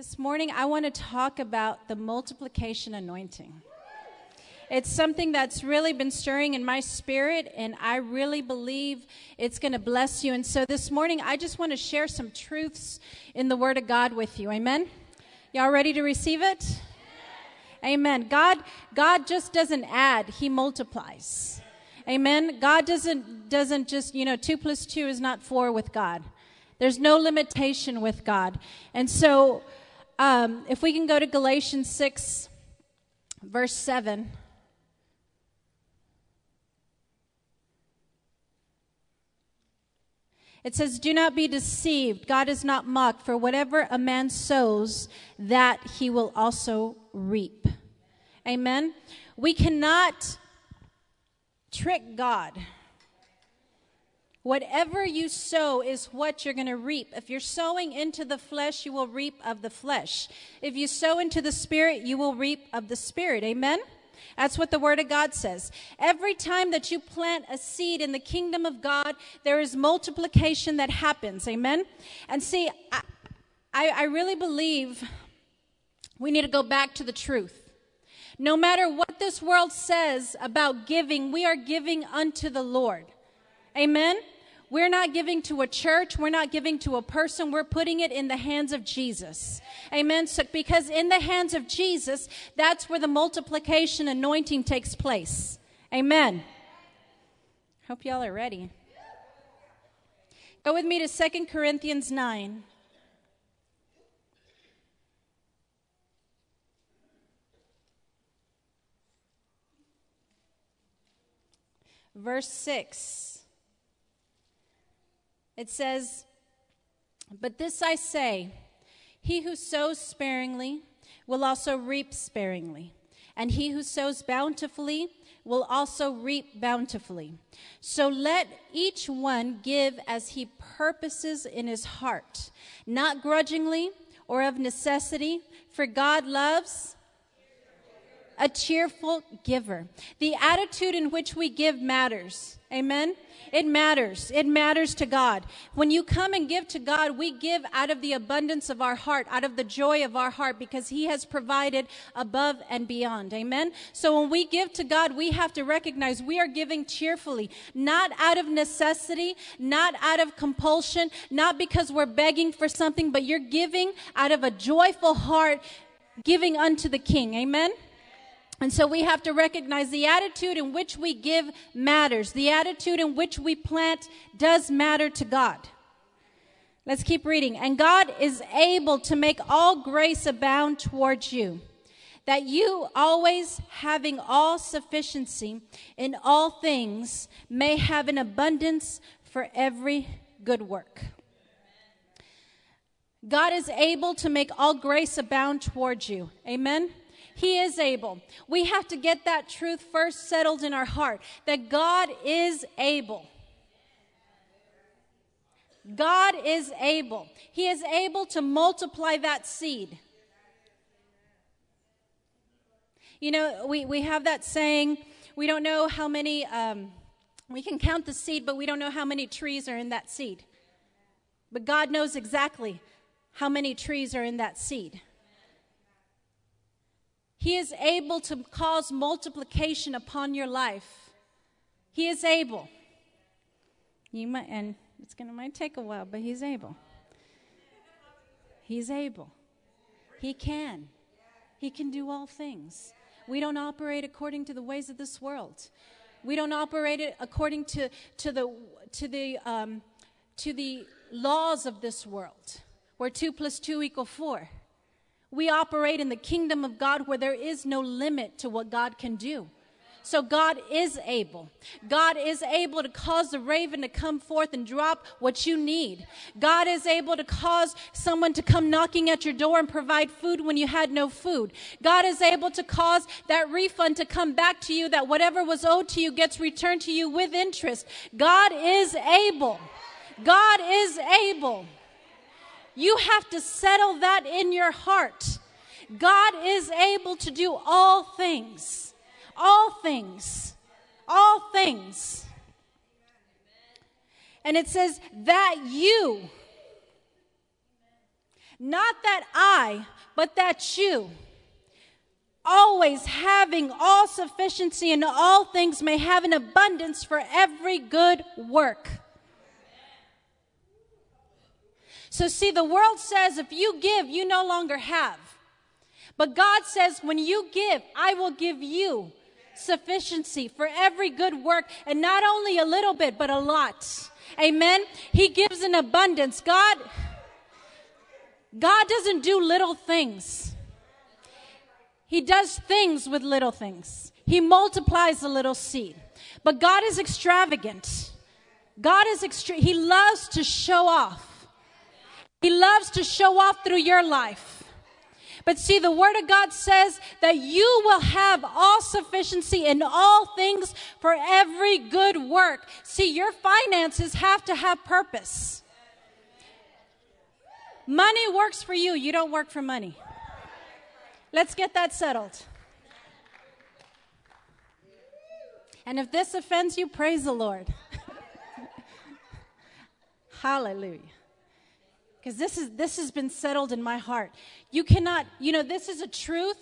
This morning, I want to talk about the multiplication anointing. It's something that's really been stirring in my spirit, and I really believe it's going to bless you. And so this morning, I just want to share some truths in the Word of God with you. Amen? Y'all ready to receive it? Amen. God just doesn't add. He multiplies. Amen? God doesn't just, 2 plus 2 is not 4 with God. There's no limitation with God. And so if we can go to Galatians 6, verse 7. It says, "Do not be deceived. God is not mocked, for whatever a man sows, that he will also reap." Amen? We cannot trick God. Whatever you sow is what you're going to reap. If you're sowing into the flesh, you will reap of the flesh. If you sow into the Spirit, you will reap of the Spirit. Amen? That's what the Word of God says. Every time that you plant a seed in the kingdom of God, there is multiplication that happens. Amen? And see, I really believe we need to go back to the truth. No matter what this world says about giving, we are giving unto the Lord. Amen? We're not giving to a church. We're not giving to a person. We're putting it in the hands of Jesus. Amen? So, because in the hands of Jesus, that's where the multiplication anointing takes place. Amen. Hope y'all are ready. Go with me to 2 Corinthians 9. Verse 6. It says, "But this I say, he who sows sparingly will also reap sparingly, and he who sows bountifully will also reap bountifully. So let each one give as he purposes in his heart, not grudgingly or of necessity, for God loves a cheerful giver." The attitude in which we give matters. Amen? It matters. It matters to God. When you come and give to God, we give out of the abundance of our heart, out of the joy of our heart, because He has provided above and beyond. Amen? So when we give to God, we have to recognize we are giving cheerfully, not out of necessity, not out of compulsion, not because we're begging for something, but you're giving out of a joyful heart, giving unto the King. Amen? And so we have to recognize the attitude in which we give matters. The attitude in which we plant does matter to God. Let's keep reading. "And God is able to make all grace abound towards you, that you always having all sufficiency in all things may have an abundance for every good work." God is able to make all grace abound towards you. Amen? He is able. We have to get that truth first settled in our heart, that God is able. God is able. He is able to multiply that seed. You know, we have that saying, we don't know how many, we can count the seed, but we don't know how many trees are in that seed. But God knows exactly how many trees are in that seed. He is able to cause multiplication upon your life. He is able. You might, and it's going to take a while, but He's able. He's able. He can. He can do all things. We don't operate according to the ways of this world. We don't operate according to the laws of this world, where 2 plus 2 equal 4. We operate in the kingdom of God, where there is no limit to what God can do. So God is able. God is able to cause the raven to come forth and drop what you need. God is able to cause someone to come knocking at your door and provide food when you had no food. God is able to cause that refund to come back to you, that whatever was owed to you gets returned to you with interest. God is able. God is able. You have to settle that in your heart. God is able to do all things. All things. All things. And it says that you. Not that I, but that you, always having all sufficiency in all things, may have an abundance for every good work. So see, the world says if you give, you no longer have. But God says when you give, I will give you sufficiency for every good work, and not only a little bit, but a lot. Amen? He gives in abundance. God doesn't do little things. He does things with little things. He multiplies the little seed. But God is extravagant. He loves to show off. He loves to show off through your life. But see, the Word of God says that you will have all sufficiency in all things for every good work. See, your finances have to have purpose. Money works for you. You don't work for money. Let's get that settled. And if this offends you, praise the Lord. Hallelujah. Because this has been settled in my heart. You cannot, this is a truth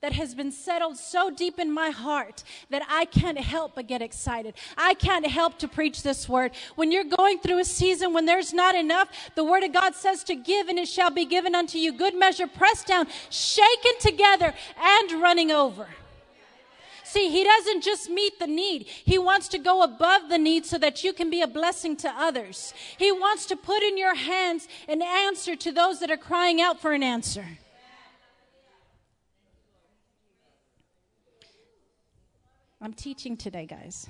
that has been settled so deep in my heart that I can't help but get excited. I can't help to preach this word. When you're going through a season when there's not enough, the Word of God says to give, and it shall be given unto you. Good measure, pressed down, shaken together, and running over. See, He doesn't just meet the need. He wants to go above the need so that you can be a blessing to others. He wants to put in your hands an answer to those that are crying out for an answer. I'm teaching today, guys.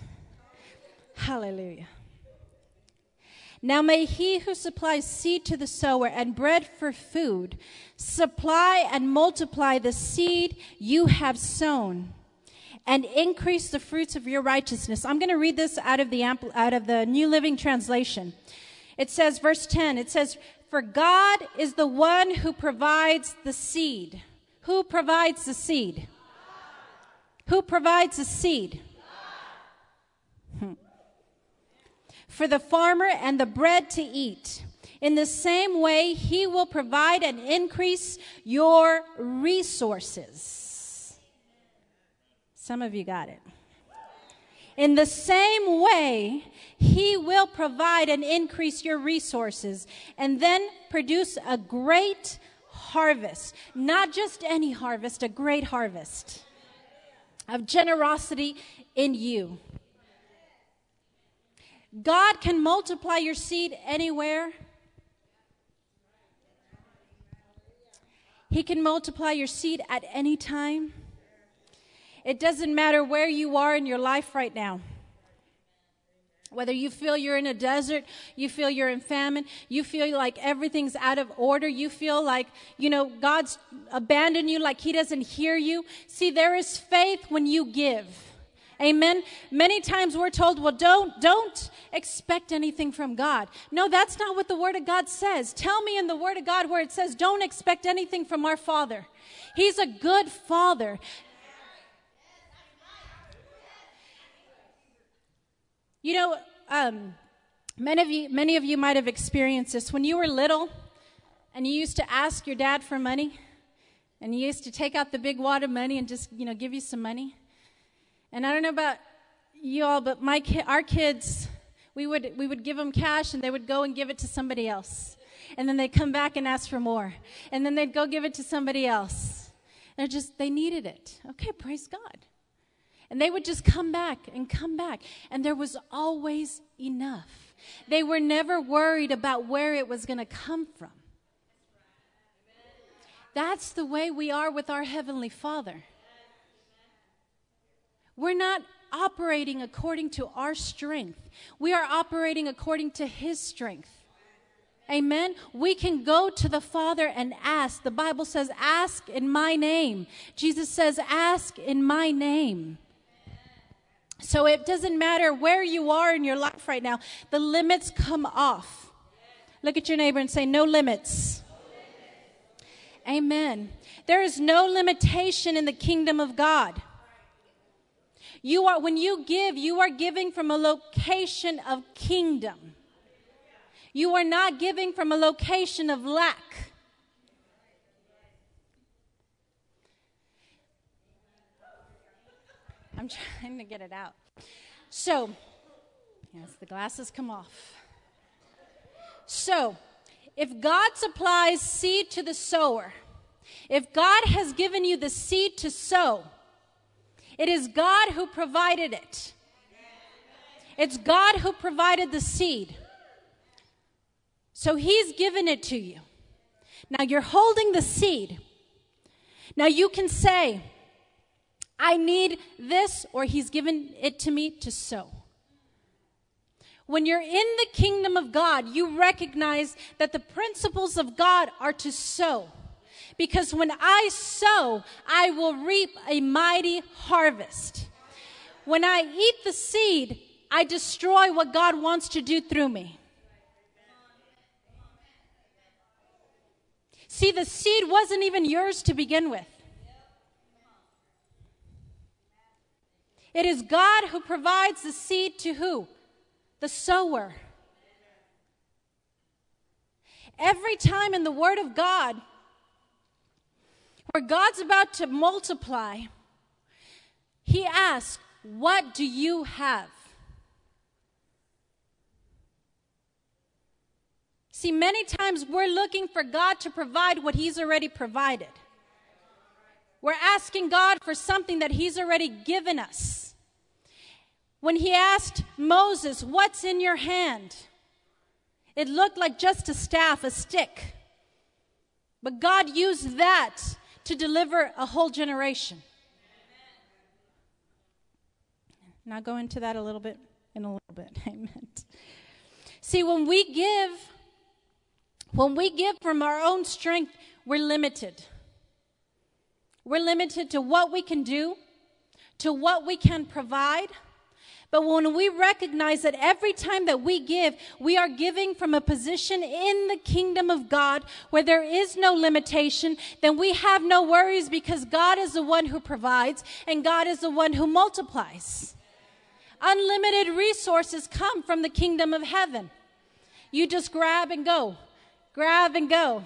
Hallelujah. Now may He who supplies seed to the sower and bread for food supply and multiply the seed you have sown and increase the fruits of your righteousness. I'm going to read this out of the New Living Translation. It says, verse 10, it says, "For God is the one who provides the seed." Who provides the seed? Who provides a seed? For the farmer and the bread to eat. In the same way, He will provide and increase your resources. Some of you got it. In the same way, He will provide and increase your resources and then produce a great harvest. Not just any harvest, a great harvest of generosity in you. God can multiply your seed anywhere. He can multiply your seed at any time. It doesn't matter where you are in your life right now. Whether you feel you're in a desert, you feel you're in famine, you feel like everything's out of order, you feel like, God's abandoned you, like He doesn't hear you. See, there is faith when you give. Amen. Many times we're told, well, don't expect anything from God. No, that's not what the Word of God says. Tell me in the Word of God where it says, don't expect anything from our Father. He's a good Father. Many of you might have experienced this. When you were little and you used to ask your dad for money, and he used to take out the big wad of money and just, give you some money. And I don't know about you all, but our kids, we would give them cash and they would go and give it to somebody else. And then they'd come back and ask for more. And then they'd go give it to somebody else. And they needed it. Okay, praise God. And they would just come back. And there was always enough. They were never worried about where it was going to come from. That's the way we are with our Heavenly Father. We're not operating according to our strength. We are operating according to His strength. Amen. We can go to the Father and ask. The Bible says, ask in my name. Jesus says, ask in my name. So it doesn't matter where you are in your life right now. The limits come off. Look at your neighbor and say, no limits. No limits. Amen. There is no limitation in the kingdom of God. When you give, you are giving from a location of kingdom. You are not giving from a location of lack. I'm trying to get it out. So, yes, the glasses come off. So, if God supplies seed to the sower, if God has given you the seed to sow, it is God who provided it. It's God who provided the seed. So he's given it to you. Now you're holding the seed. Now you can say, I need this, or he's given it to me to sow. When you're in the kingdom of God, you recognize that the principles of God are to sow. Because when I sow, I will reap a mighty harvest. When I eat the seed, I destroy what God wants to do through me. See, the seed wasn't even yours to begin with. It is God who provides the seed to who? The sower. Every time in the Word of God, where God's about to multiply, he asks, what do you have? See, many times we're looking for God to provide what he's already provided. We're asking God for something that he's already given us. When he asked Moses, what's in your hand? It looked like just a staff, a stick. But God used that to deliver a whole generation. And I'll go into that a little bit in a little bit. Amen. See, when we give from our own strength, we're limited. We're limited to what we can do, to what we can provide. But when we recognize that every time that we give, we are giving from a position in the kingdom of God where there is no limitation, then we have no worries because God is the one who provides and God is the one who multiplies. Unlimited resources come from the kingdom of heaven. You just grab and go, grab and go,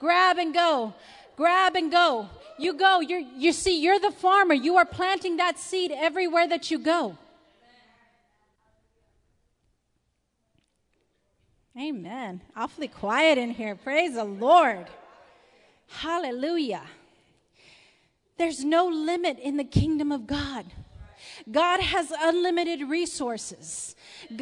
grab and go, grab and go. You go, you're the farmer. You are planting that seed everywhere that you go. Amen. Awfully quiet in here. Praise the Lord. Hallelujah. There's no limit in the kingdom of God. God has unlimited resources.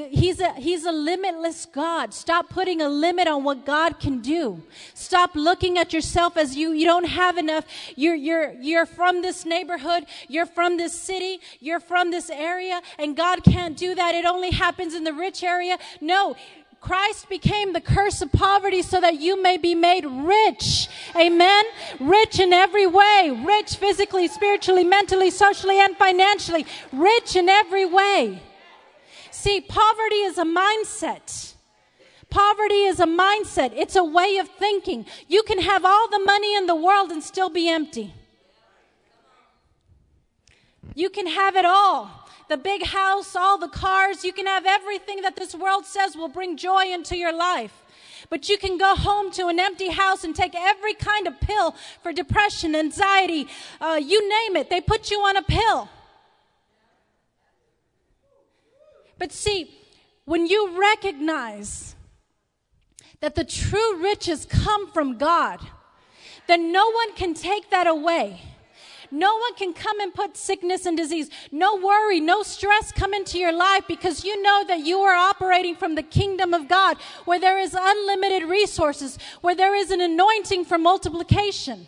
He's a limitless God. Stop putting a limit on what God can do. Stop looking at yourself as you don't have enough. You're from this neighborhood. You're from this city. You're from this area. And God can't do that. It only happens in the rich area. No. Christ became the curse of poverty so that you may be made rich. Amen? Rich in every way. Rich physically, spiritually, mentally, socially, and financially. Rich in every way. See, poverty is a mindset. Poverty is a mindset. It's a way of thinking. You can have all the money in the world and still be empty. You can have it all. The big house, all the cars, you can have everything that this world says will bring joy into your life. But you can go home to an empty house and take every kind of pill for depression, anxiety, you name it. They put you on a pill. But see, when you recognize that the true riches come from God, then no one can take that away. No one can come and put sickness and disease. No worry, no stress come into your life because you know that you are operating from the kingdom of God where there is unlimited resources, where there is an anointing for multiplication.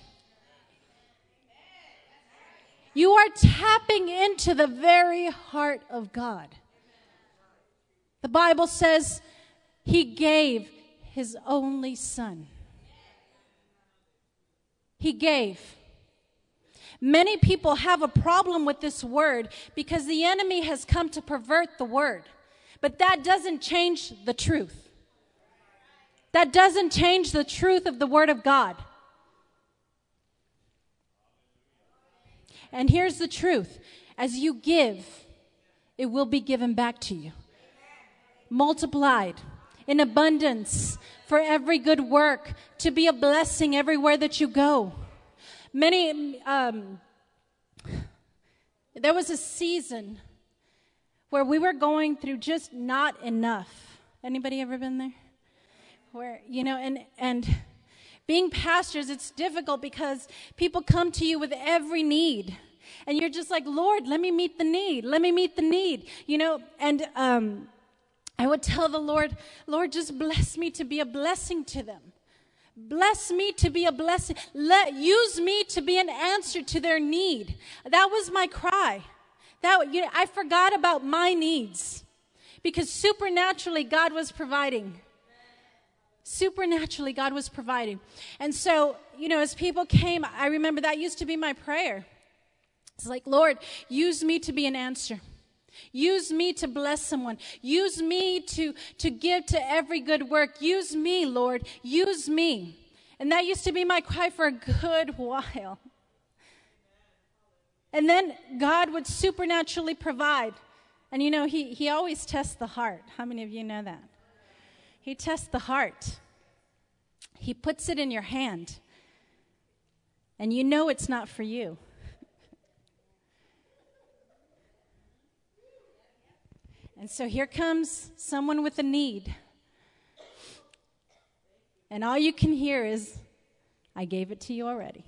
You are tapping into the very heart of God. The Bible says he gave his only son. He gave. Many people have a problem with this word because the enemy has come to pervert the word. But that doesn't change the truth. That doesn't change the truth of the word of God. And here's the truth. As you give, it will be given back to you. Multiplied in abundance for every good work, to be a blessing everywhere that you go. Many There was a season where we were going through just not enough. Anybody ever been there? Where, you know, and being pastors, it's difficult because people come to you with every need. And you're just like, Lord, let me meet the need. Let me meet the need. You know, and I would tell the Lord, Lord, just bless me to be a blessing to them. Bless me to be a blessing. Use me to be an answer to their need. That was my cry. I forgot about my needs because supernaturally God was providing. Supernaturally God was providing. And so, you know, as people came, I remember that used to be my prayer. It's like, Lord, use me to be an answer. Use me to bless someone. Use me to give to every good work. Use me, Lord. Use me. And that used to be my cry for a good while. And then God would supernaturally provide. And you know, he always tests the heart. How many of you know that? He tests the heart. He puts it in your hand. And you know it's not for you. And so here comes someone with a need. And all you can hear is, I gave it to you already.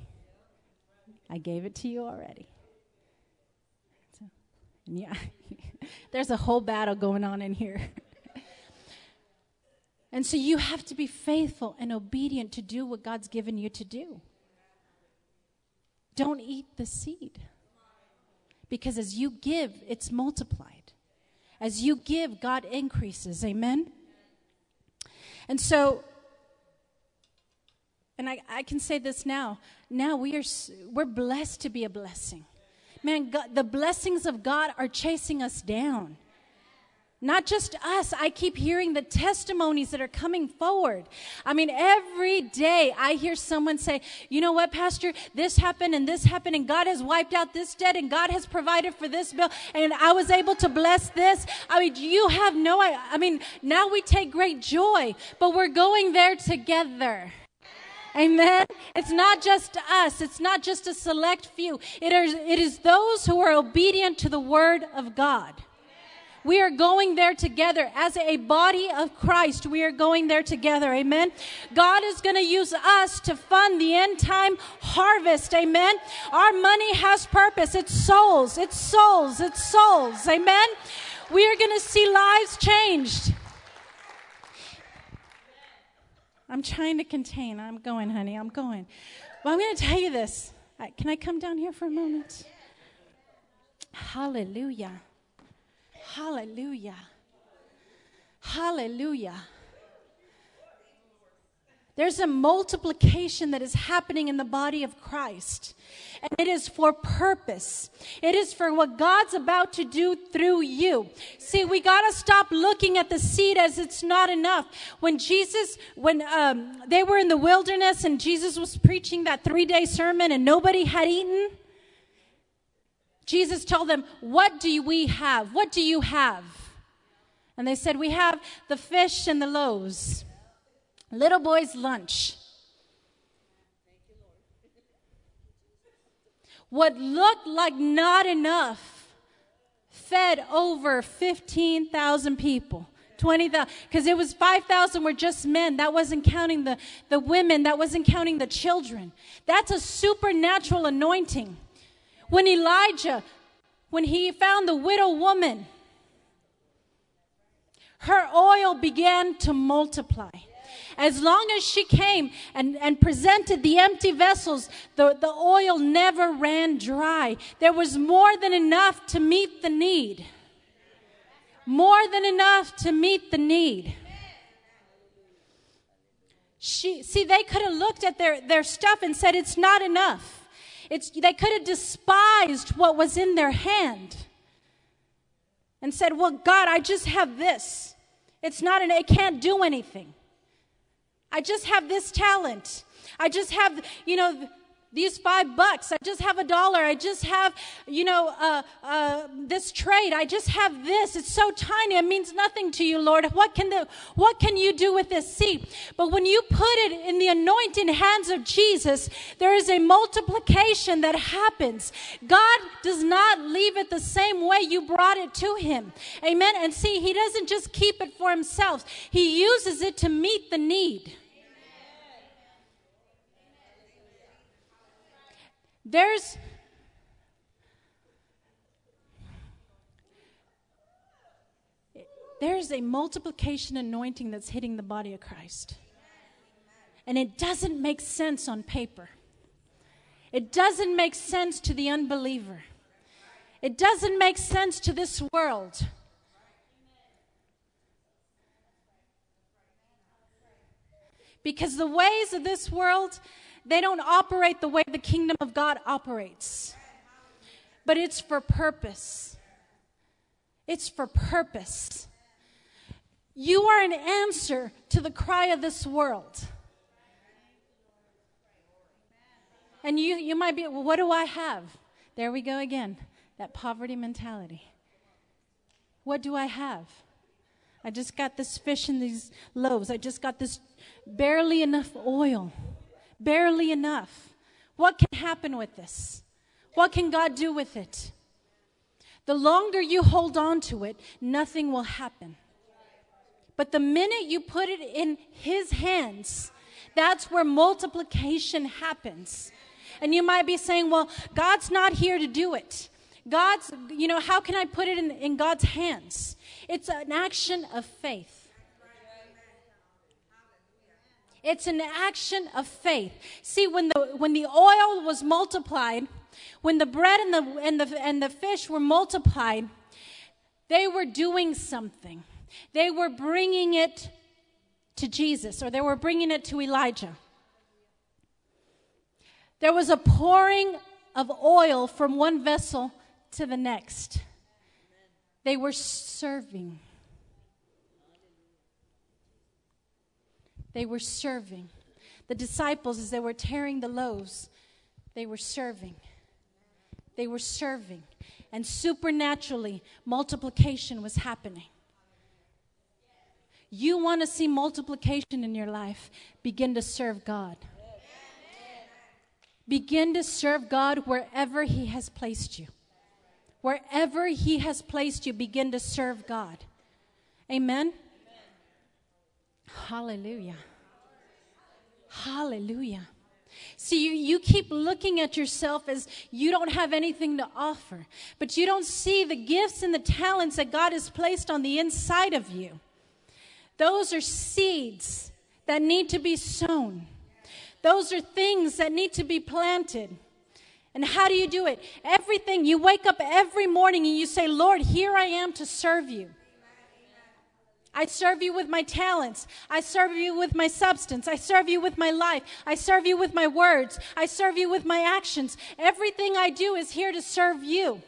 I gave it to you already. So, and yeah, there's a whole battle going on in here. And so you have to be faithful and obedient to do what God's given you to do. Don't eat the seed. Because as you give, it's multiplied. As you give, God increases. Amen? And so, and I can say this now. Now we're blessed to be a blessing. Man, God, the blessings of God are chasing us down. Not just us. I keep hearing the testimonies that are coming forward. I mean, every day I hear someone say, you know what, Pastor, this happened and this happened and God has wiped out this debt and God has provided for this bill and I was able to bless this. I mean, you have no idea. I mean, now we take great joy, but we're going there together. Amen. It's not just us. It's not just a select few. It is those who are obedient to the word of God. We are going there together. As a body of Christ, we are going there together. Amen. God is going to use us to fund the end time harvest. Amen. Our money has purpose. It's souls. It's souls. It's souls. Amen. We are going to see lives changed. I'm trying to contain. I'm going, honey. I'm going. Well, I'm going to tell you this. Can I come down here for a moment? Hallelujah. Hallelujah. Hallelujah. There's a multiplication that is happening in the body of Christ. And it is for purpose. It is for what God's about to do through you. See, we got to stop looking at the seed as it's not enough. When Jesus, when they were in the wilderness and Jesus was preaching that 3-day sermon and nobody had eaten, Jesus told them, what do we have? What do you have? And they said, we have the fish and the loaves. Little boy's lunch. What looked like not enough fed over 15,000 people. 20,000, because it was 5,000 were just men. That wasn't counting the women. That wasn't counting the children. That's a supernatural anointing. When Elijah, when he found the widow woman, her oil began to multiply. As long as she came and presented the empty vessels, the oil never ran dry. There was more than enough to meet the need. More than enough to meet the need. See, they could have looked at their stuff and said, it's not enough. They could have despised what was in their hand and said, well, God, I just have this. It can't do anything. I just have this talent. I just have, you know, these $5. I just have $1. I just have, this trade. I just have this. It's so tiny. It means nothing to you, Lord. What can you do with this? See, but when you put it in the anointing hands of Jesus, there is a multiplication that happens. God does not leave it the same way you brought it to him. Amen. And see, he doesn't just keep it for himself. He uses it to meet the need. There's a multiplication anointing that's hitting the body of Christ. And it doesn't make sense on paper. It doesn't make sense to the unbeliever. It doesn't make sense to this world. Because the ways of this world, they don't operate the way the kingdom of God operates. But it's for purpose. It's for purpose. You are an answer to the cry of this world. And you might be, well, what do I have? There we go again, that poverty mentality. What do I have? I just got this fish and these loaves. I just got this barely enough oil. Barely enough. What can happen with this? What can God do with it? The longer you hold on to it, nothing will happen. But the minute you put it in his hands, that's where multiplication happens. And you might be saying, well, God's not here to do it. God's, how can I put it in God's hands? It's an action of faith. It's an action of faith. See, when the oil was multiplied, when the bread and the fish were multiplied, they were doing something. They were bringing it to Jesus, or they were bringing it to Elijah. There was a pouring of oil from one vessel to the next. They were serving. They were serving. The disciples, as they were tearing the loaves, they were serving. They were serving. And supernaturally, multiplication was happening. You want to see multiplication in your life, begin to serve God. Begin to serve God wherever he has placed you. Wherever he has placed you, begin to serve God. Amen? Hallelujah. Hallelujah. See, you keep looking at yourself as you don't have anything to offer, but you don't see the gifts and the talents that God has placed on the inside of you. Those are seeds that need to be sown. Those are things that need to be planted. And how do you do it? Everything, you wake up every morning and you say, Lord, here I am to serve you. I serve you with my talents. I serve you with my substance. I serve you with my life. I serve you with my words. I serve you with my actions. Everything I do is here to serve you.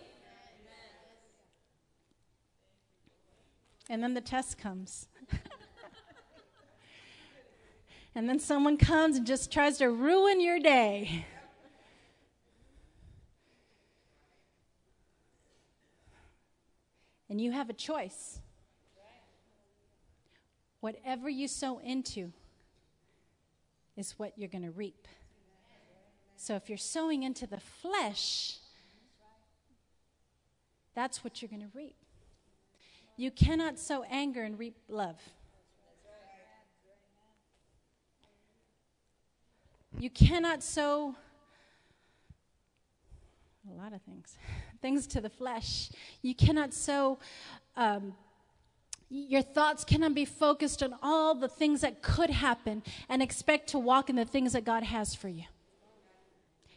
And then the test comes. And then someone comes and just tries to ruin your day. And you have a choice. Whatever you sow into is what you're going to reap. So if you're sowing into the flesh, that's what you're going to reap. You cannot sow anger and reap love. You cannot sow a lot of things to the flesh. You cannot sow... Your thoughts cannot be focused on all the things that could happen and expect to walk in the things that God has for you.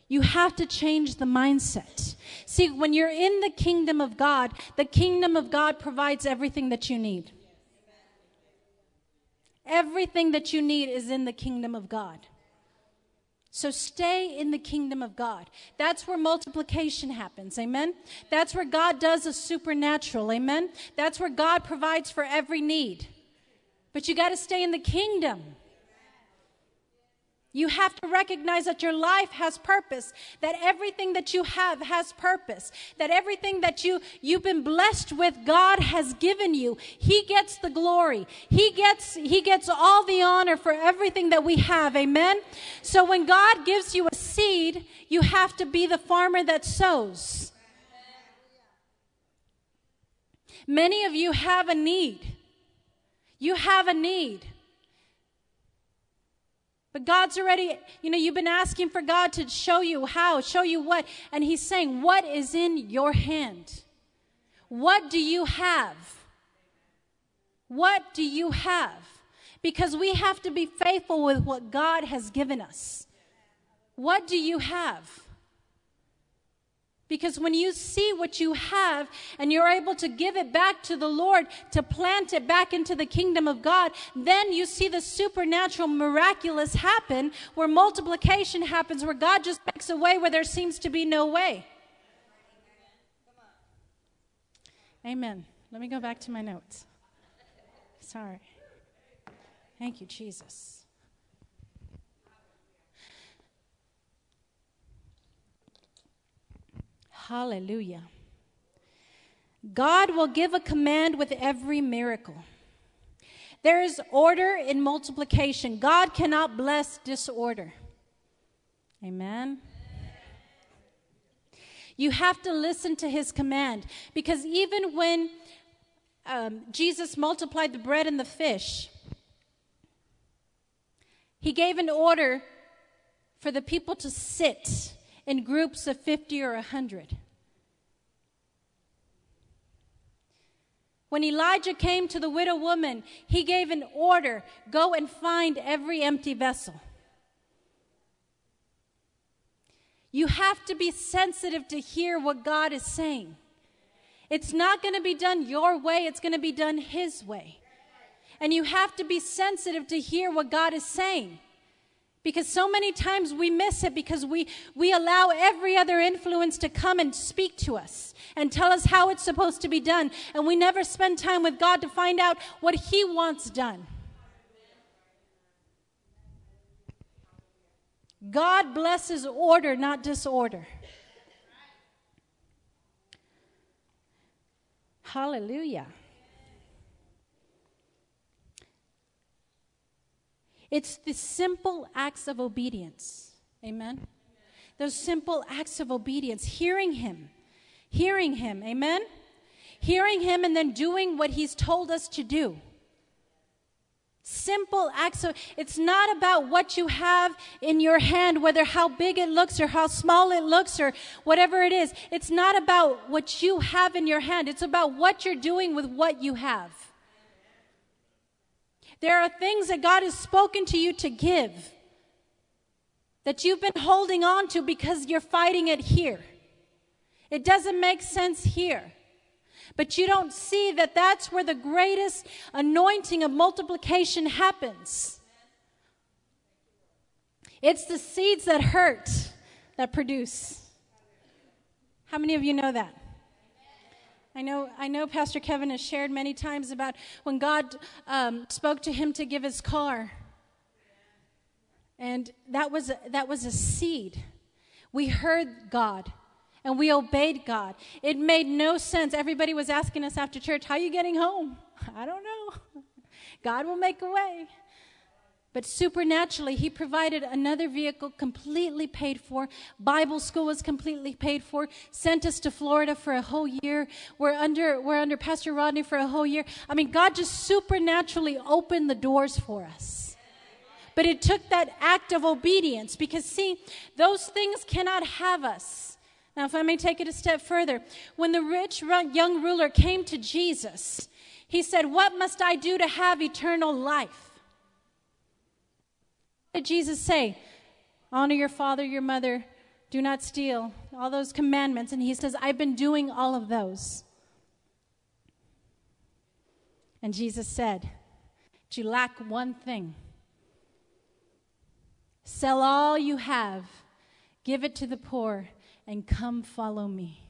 You have to change the mindset. See, when you're in the kingdom of God provides everything that you need. Everything that you need is in the kingdom of God. So stay in the kingdom of God. That's where multiplication happens, amen? That's where God does the supernatural, amen? That's where God provides for every need. But you got to stay in the kingdom. You have to recognize that your life has purpose, that everything that you have has purpose, that everything that you've been blessed with, God has given you. He gets the glory. He gets all the honor for everything that we have. Amen. So when God gives you a seed, you have to be the farmer that sows. Many of you have a need. You have a need. But God's already, you've been asking for God to show you how, show you what. And he's saying, what is in your hand? What do you have? What do you have? Because we have to be faithful with what God has given us. What do you have? Because when you see what you have and you're able to give it back to the Lord, to plant it back into the kingdom of God, then you see the supernatural, miraculous happen, where multiplication happens, where God just makes a way where there seems to be no way. Amen. Let me go back to my notes. Sorry. Thank you, Jesus. Hallelujah. God will give a command with every miracle. There is order in multiplication. God cannot bless disorder. Amen. You have to listen to his command, because even when Jesus multiplied the bread and the fish, he gave an order for the people to sit in groups of 50 or 100. When Elijah came to the widow woman, he gave an order, go and find every empty vessel. You have to be sensitive to hear what God is saying. It's not going to be done your way, it's going to be done his way. And you have to be sensitive to hear what God is saying. Because so many times we miss it because we allow every other influence to come and speak to us and tell us how it's supposed to be done. And we never spend time with God to find out what he wants done. God blesses order, not disorder. Hallelujah. It's the simple acts of obedience. Amen? Those simple acts of obedience. Hearing him. Hearing him. Amen? Hearing him and then doing what he's told us to do. Simple acts of... It's not about what you have in your hand, whether how big it looks or how small it looks or whatever it is. It's not about what you have in your hand. It's about what you're doing with what you have. There are things that God has spoken to you to give that you've been holding on to because you're fighting it here. It doesn't make sense here. But you don't see that that's where the greatest anointing of multiplication happens. It's the seeds that hurt that produce. How many of you know that? I know Pastor Kevin has shared many times about when God spoke to him to give his car. And that was a seed. We heard God and we obeyed God. It made no sense. Everybody was asking us after church, how are you getting home? I don't know. God will make a way. But supernaturally, he provided another vehicle completely paid for. Bible school was completely paid for. Sent us to Florida for a whole year. We're under Pastor Rodney for a whole year. God just supernaturally opened the doors for us. But it took that act of obedience, because, see, those things cannot have us. Now, if I may take it a step further. When the rich young ruler came to Jesus, he said, "What must I do to have eternal life?" What did Jesus say? Honor your father, your mother, do not steal, all those commandments. And he says, I've been doing all of those. And Jesus said, but you lack one thing. Sell all you have, give it to the poor, and come follow me.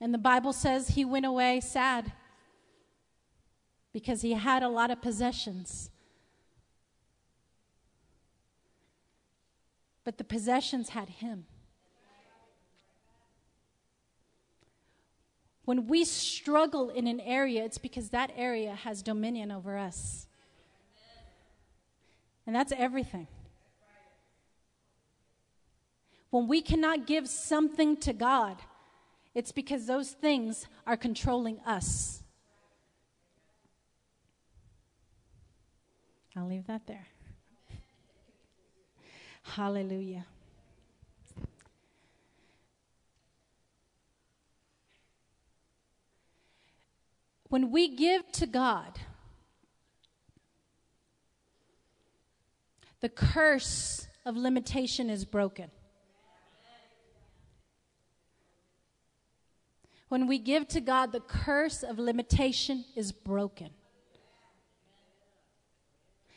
And the Bible says he went away sad. because he had a lot of possessions. But the possessions had him. When we struggle in an area, it's because that area has dominion over us. And that's everything. When we cannot give something to God, it's because those things are controlling us. I'll leave that there. Hallelujah. When we give to God, the curse of limitation is broken. When we give to God, the curse of limitation is broken.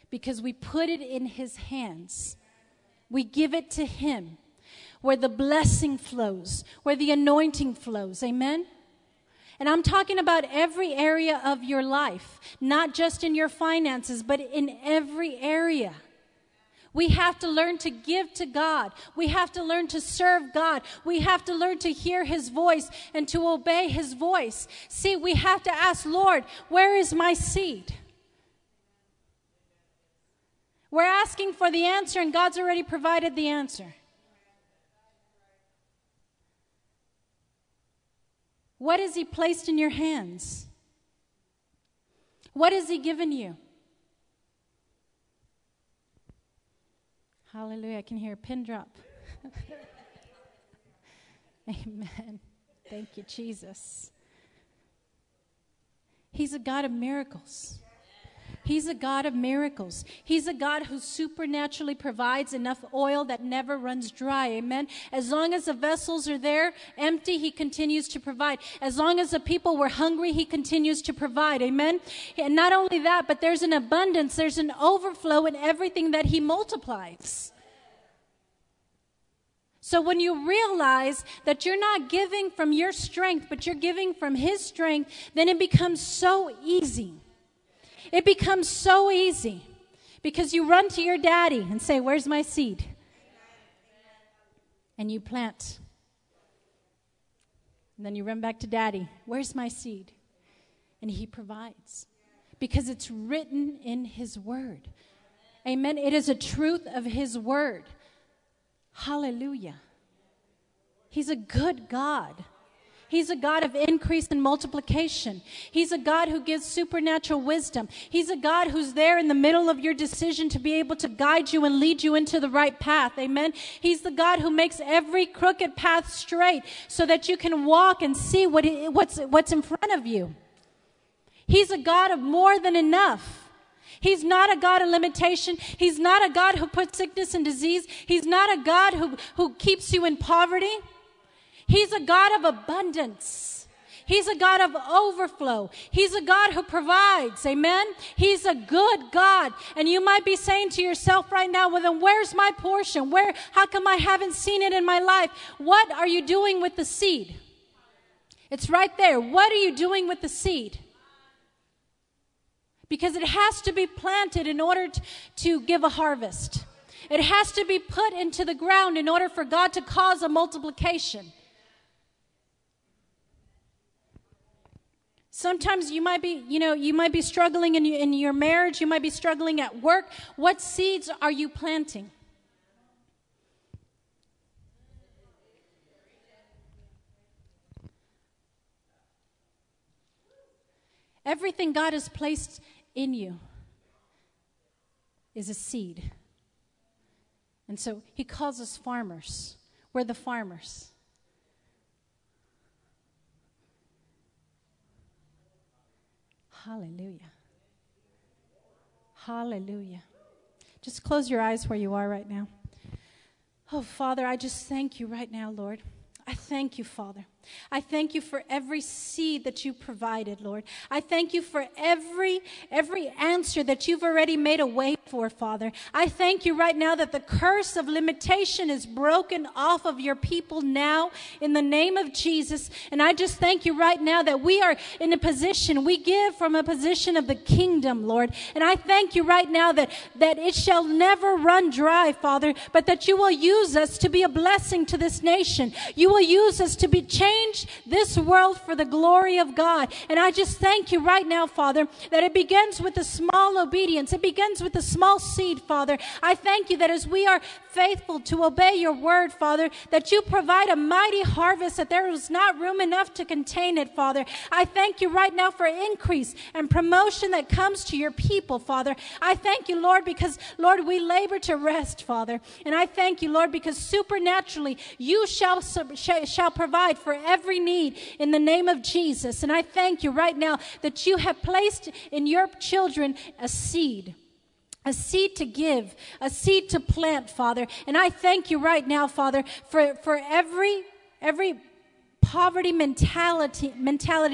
Because we put it in His hands. We give it to Him, where the blessing flows, where the anointing flows. Amen? And I'm talking about every area of your life, not just in your finances, but in every area. We have to learn to give to God. We have to learn to serve God. We have to learn to hear His voice and to obey His voice. See, we have to ask, Lord, where is my seed? We're asking for the answer, and God's already provided the answer. What has He placed in your hands? What has He given you? Hallelujah. I can hear a pin drop. Amen. Thank you, Jesus. He's a God of miracles. He's a God of miracles. He's a God who supernaturally provides enough oil that never runs dry. Amen. As long as the vessels are there empty, He continues to provide. As long as the people were hungry, He continues to provide. Amen. And not only that, but there's an abundance, there's an overflow in everything that He multiplies. So when you realize that you're not giving from your strength, but you're giving from His strength, then it becomes so easy. It becomes so easy because you run to your daddy and say, where's my seed? And you plant. And then you run back to daddy, where's my seed? And he provides because it's written in his word. Amen. It is a truth of his word. Hallelujah. He's a good God. He's a God of increase and multiplication. He's a God who gives supernatural wisdom. He's a God who's there in the middle of your decision to be able to guide you and lead you into the right path. Amen. He's the God who makes every crooked path straight so that you can walk and see what's in front of you. He's a God of more than enough. He's not a God of limitation. He's not a God who puts sickness and disease. He's not a God who keeps you in poverty. He's a God of abundance. He's a God of overflow. He's a God who provides. Amen? He's a good God. And you might be saying to yourself right now, well, then where's my portion? How come I haven't seen it in my life? What are you doing with the seed? It's right there. What are you doing with the seed? Because it has to be planted in order to give a harvest. It has to be put into the ground in order for God to cause a multiplication. Sometimes you might be, struggling in your marriage. You might be struggling at work. What seeds are you planting? Everything God has placed in you is a seed. And so He calls us farmers. We're the farmers. Hallelujah. Hallelujah. Just close your eyes where you are right now. Oh, Father, I just thank you right now, Lord. I thank you, Father. I thank you for every seed that you provided, Lord. I thank you for every answer that you've already made a way for, Father. I thank you right now that the curse of limitation is broken off of your people now in the name of Jesus. And I just thank you right now that we are in a position, we give from a position of the kingdom, Lord. And I thank you right now that it shall never run dry, Father, but that you will use us to be a blessing to this nation. You will use us to be changed this world for the glory of God. And I just thank you right now, Father, that it begins with a small obedience. It begins with a small seed, Father. I thank you that as we are faithful to obey your word, Father, that you provide a mighty harvest, that there is not room enough to contain it, Father. I thank you right now for increase and promotion that comes to your people, Father. I thank you, Lord, because, Lord, we labor to rest, Father. And I thank you, Lord, because supernaturally you shall provide for every need in the name of Jesus. And I thank you right now that you have placed in your children a seed to give, a seed to plant, Father. And I thank you right now, Father, for every poverty mentality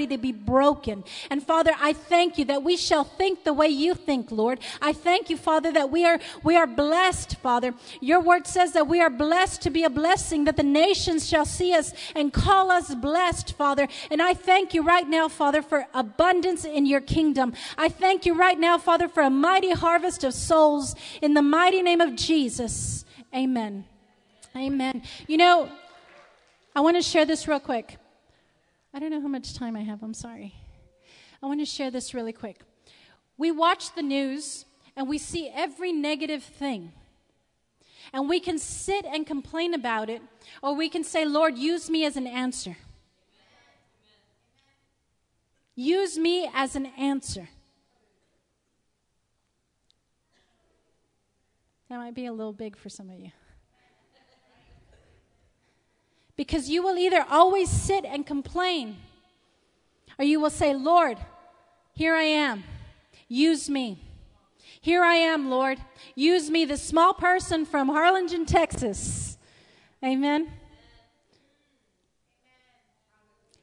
to be broken. And Father, I thank you that we shall think the way you think, Lord. I thank you, Father, that we are blessed, Father. Your word says that we are blessed to be a blessing, that the nations shall see us and call us blessed, Father. And I thank you right now, Father, for abundance in your kingdom. I thank you right now, Father, for a mighty harvest of souls in the mighty name of Jesus. Amen. Amen. You know, I want to share this real quick. I don't know how much time I have. I'm sorry. I want to share this really quick. We watch the news and we see every negative thing. And we can sit and complain about it, or we can say, Lord, use me as an answer. Use me as an answer. That might be a little big for some of you. Because you will either always sit and complain, or you will say, Lord, here I am. Use me. Here I am, Lord. Use me, the small person from Harlingen, Texas. Amen.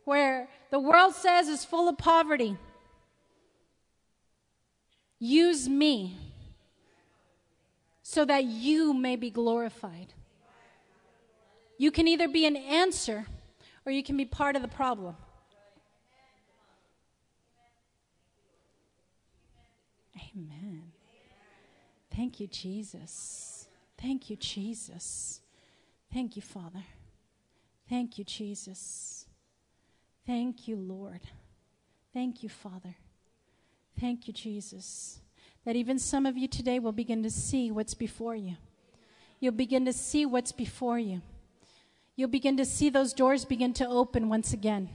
Where the world says is full of poverty. Use me so that you may be glorified. You can either be an answer or you can be part of the problem. Amen. Thank you, Jesus. Thank you, Jesus. Thank you, Father. Thank you, Jesus. Thank you, Lord. Thank you, Father. Thank you, Jesus. That even some of you today will begin to see what's before you. You'll begin to see what's before you. You'll begin to see those doors begin to open once again.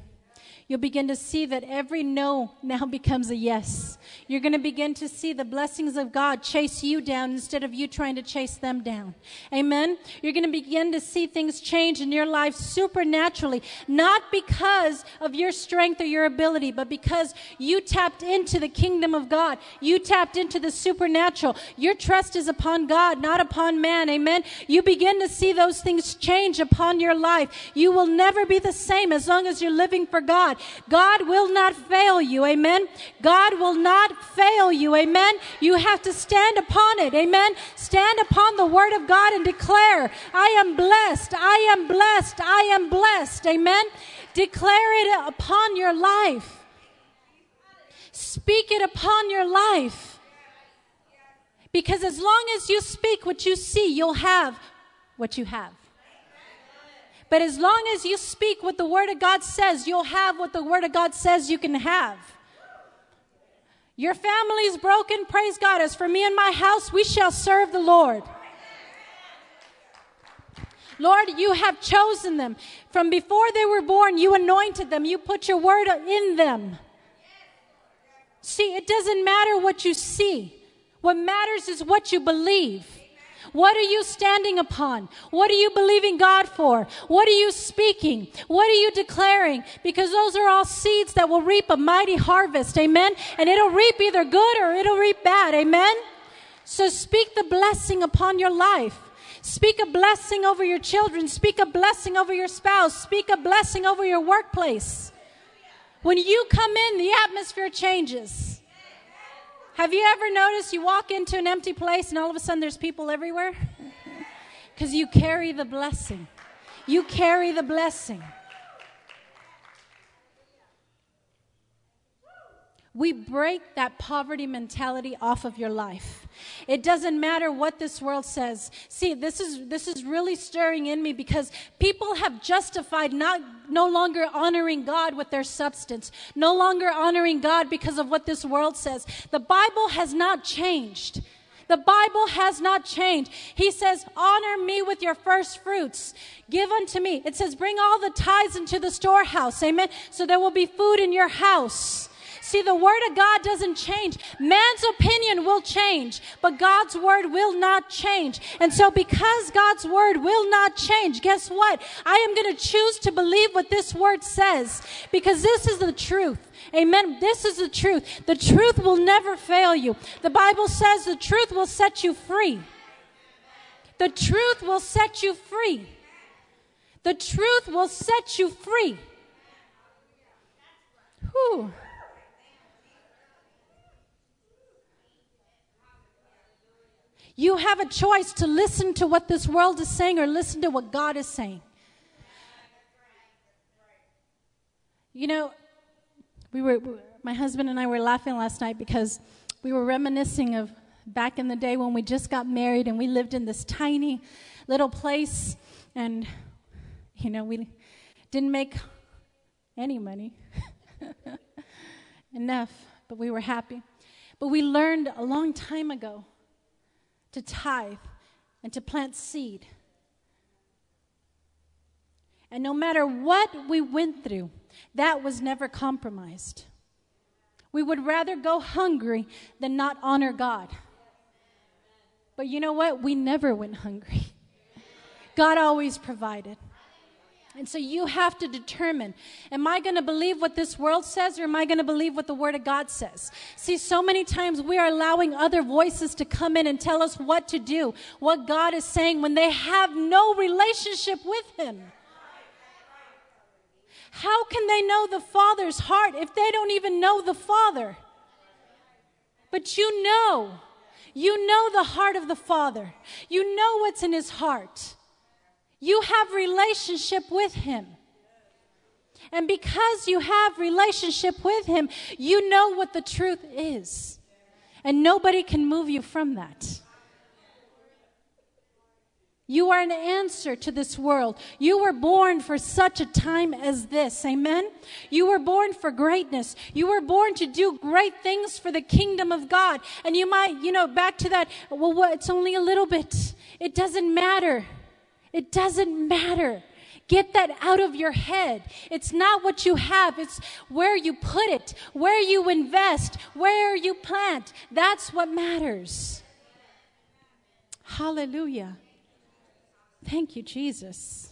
You'll begin to see that every no now becomes a yes. You're going to begin to see the blessings of God chase you down instead of you trying to chase them down. Amen? You're going to begin to see things change in your life supernaturally, not because of your strength or your ability, but because you tapped into the kingdom of God. You tapped into the supernatural. Your trust is upon God, not upon man. Amen? You begin to see those things change upon your life. You will never be the same as long as you're living for God. God will not fail you, amen? God will not fail you, amen? You have to stand upon it, amen? Stand upon the word of God and declare, I am blessed, I am blessed, I am blessed, amen? Declare it upon your life. Speak it upon your life. Because as long as you speak what you see, you'll have what you have. But as long as you speak what the Word of God says, you'll have what the Word of God says you can have. Your family's broken, praise God. As for me and my house, we shall serve the Lord. Lord, you have chosen them. From before they were born, you anointed them. You put your Word in them. See, it doesn't matter what you see. What matters is what you believe. What are you standing upon? What are you believing God for? What are you speaking? What are you declaring? Because those are all seeds that will reap a mighty harvest, amen? And it'll reap either good or it'll reap bad, amen? So speak the blessing upon your life. Speak a blessing over your children. Speak a blessing over your spouse. Speak a blessing over your workplace. When you come in, the atmosphere changes. Have you ever noticed you walk into an empty place and all of a sudden there's people everywhere? Because you carry the blessing. You carry the blessing. We break that poverty mentality off of your life. It doesn't matter what this world says. See, this is really stirring in me because people have justified no longer honoring God with their substance, no longer honoring God because of what this world says. The Bible has not changed. The Bible has not changed. He says, honor me with your first fruits. Give unto me. It says, bring all the tithes into the storehouse. Amen. So there will be food in your house. See, the word of God doesn't change. Man's opinion will change, but God's word will not change. And so because God's word will not change, guess what? I am going to choose to believe what this word says because this is the truth. Amen. This is the truth. The truth will never fail you. The Bible says the truth will set you free. The truth will set you free. The truth will set you free. Whew. You have a choice to listen to what this world is saying or listen to what God is saying. You know, my husband and I were laughing last night because we were reminiscing of back in the day when we just got married and we lived in this tiny little place and, you know, we didn't make any money enough, but we were happy. But we learned a long time ago to tithe and to plant seed. And no matter what we went through, that was never compromised. We would rather go hungry than not honor God. But you know what? We never went hungry. God always provided. And so you have to determine, am I going to believe what this world says or am I going to believe what the Word of God says? See, so many times we are allowing other voices to come in and tell us what to do, what God is saying when they have no relationship with Him. How can they know the Father's heart if they don't even know the Father? But you know the heart of the Father. You know what's in His heart. You have relationship with Him. And because you have relationship with Him, you know what the truth is. And nobody can move you from that. You are an answer to this world. You were born for such a time as this. Amen? You were born for greatness. You were born to do great things for the kingdom of God. And you might, you know, back to that, well, it's only a little bit. It doesn't matter. It doesn't matter. Get that out of your head. It's not what you have. It's where you put it, where you invest, where you plant. That's what matters. Hallelujah. Thank you, Jesus.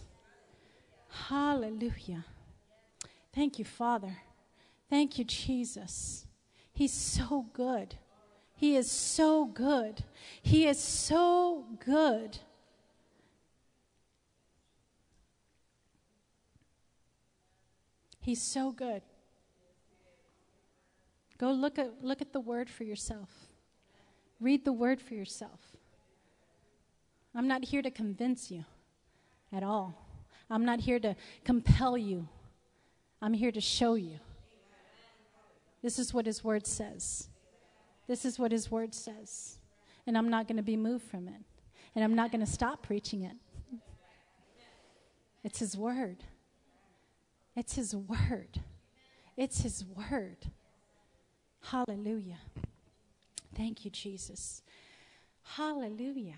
Hallelujah. Thank you, Father. Thank you, Jesus. He's so good. He is so good. He is so good. He's so good. Go look at the word for yourself. Read the word for yourself. I'm not here to convince you at all. I'm not here to compel you. I'm here to show you. This is what His word says. This is what His word says. And I'm not going to be moved from it. And I'm not going to stop preaching it. It's His word. It's His word. It's His word. Hallelujah. Thank you, Jesus. Hallelujah.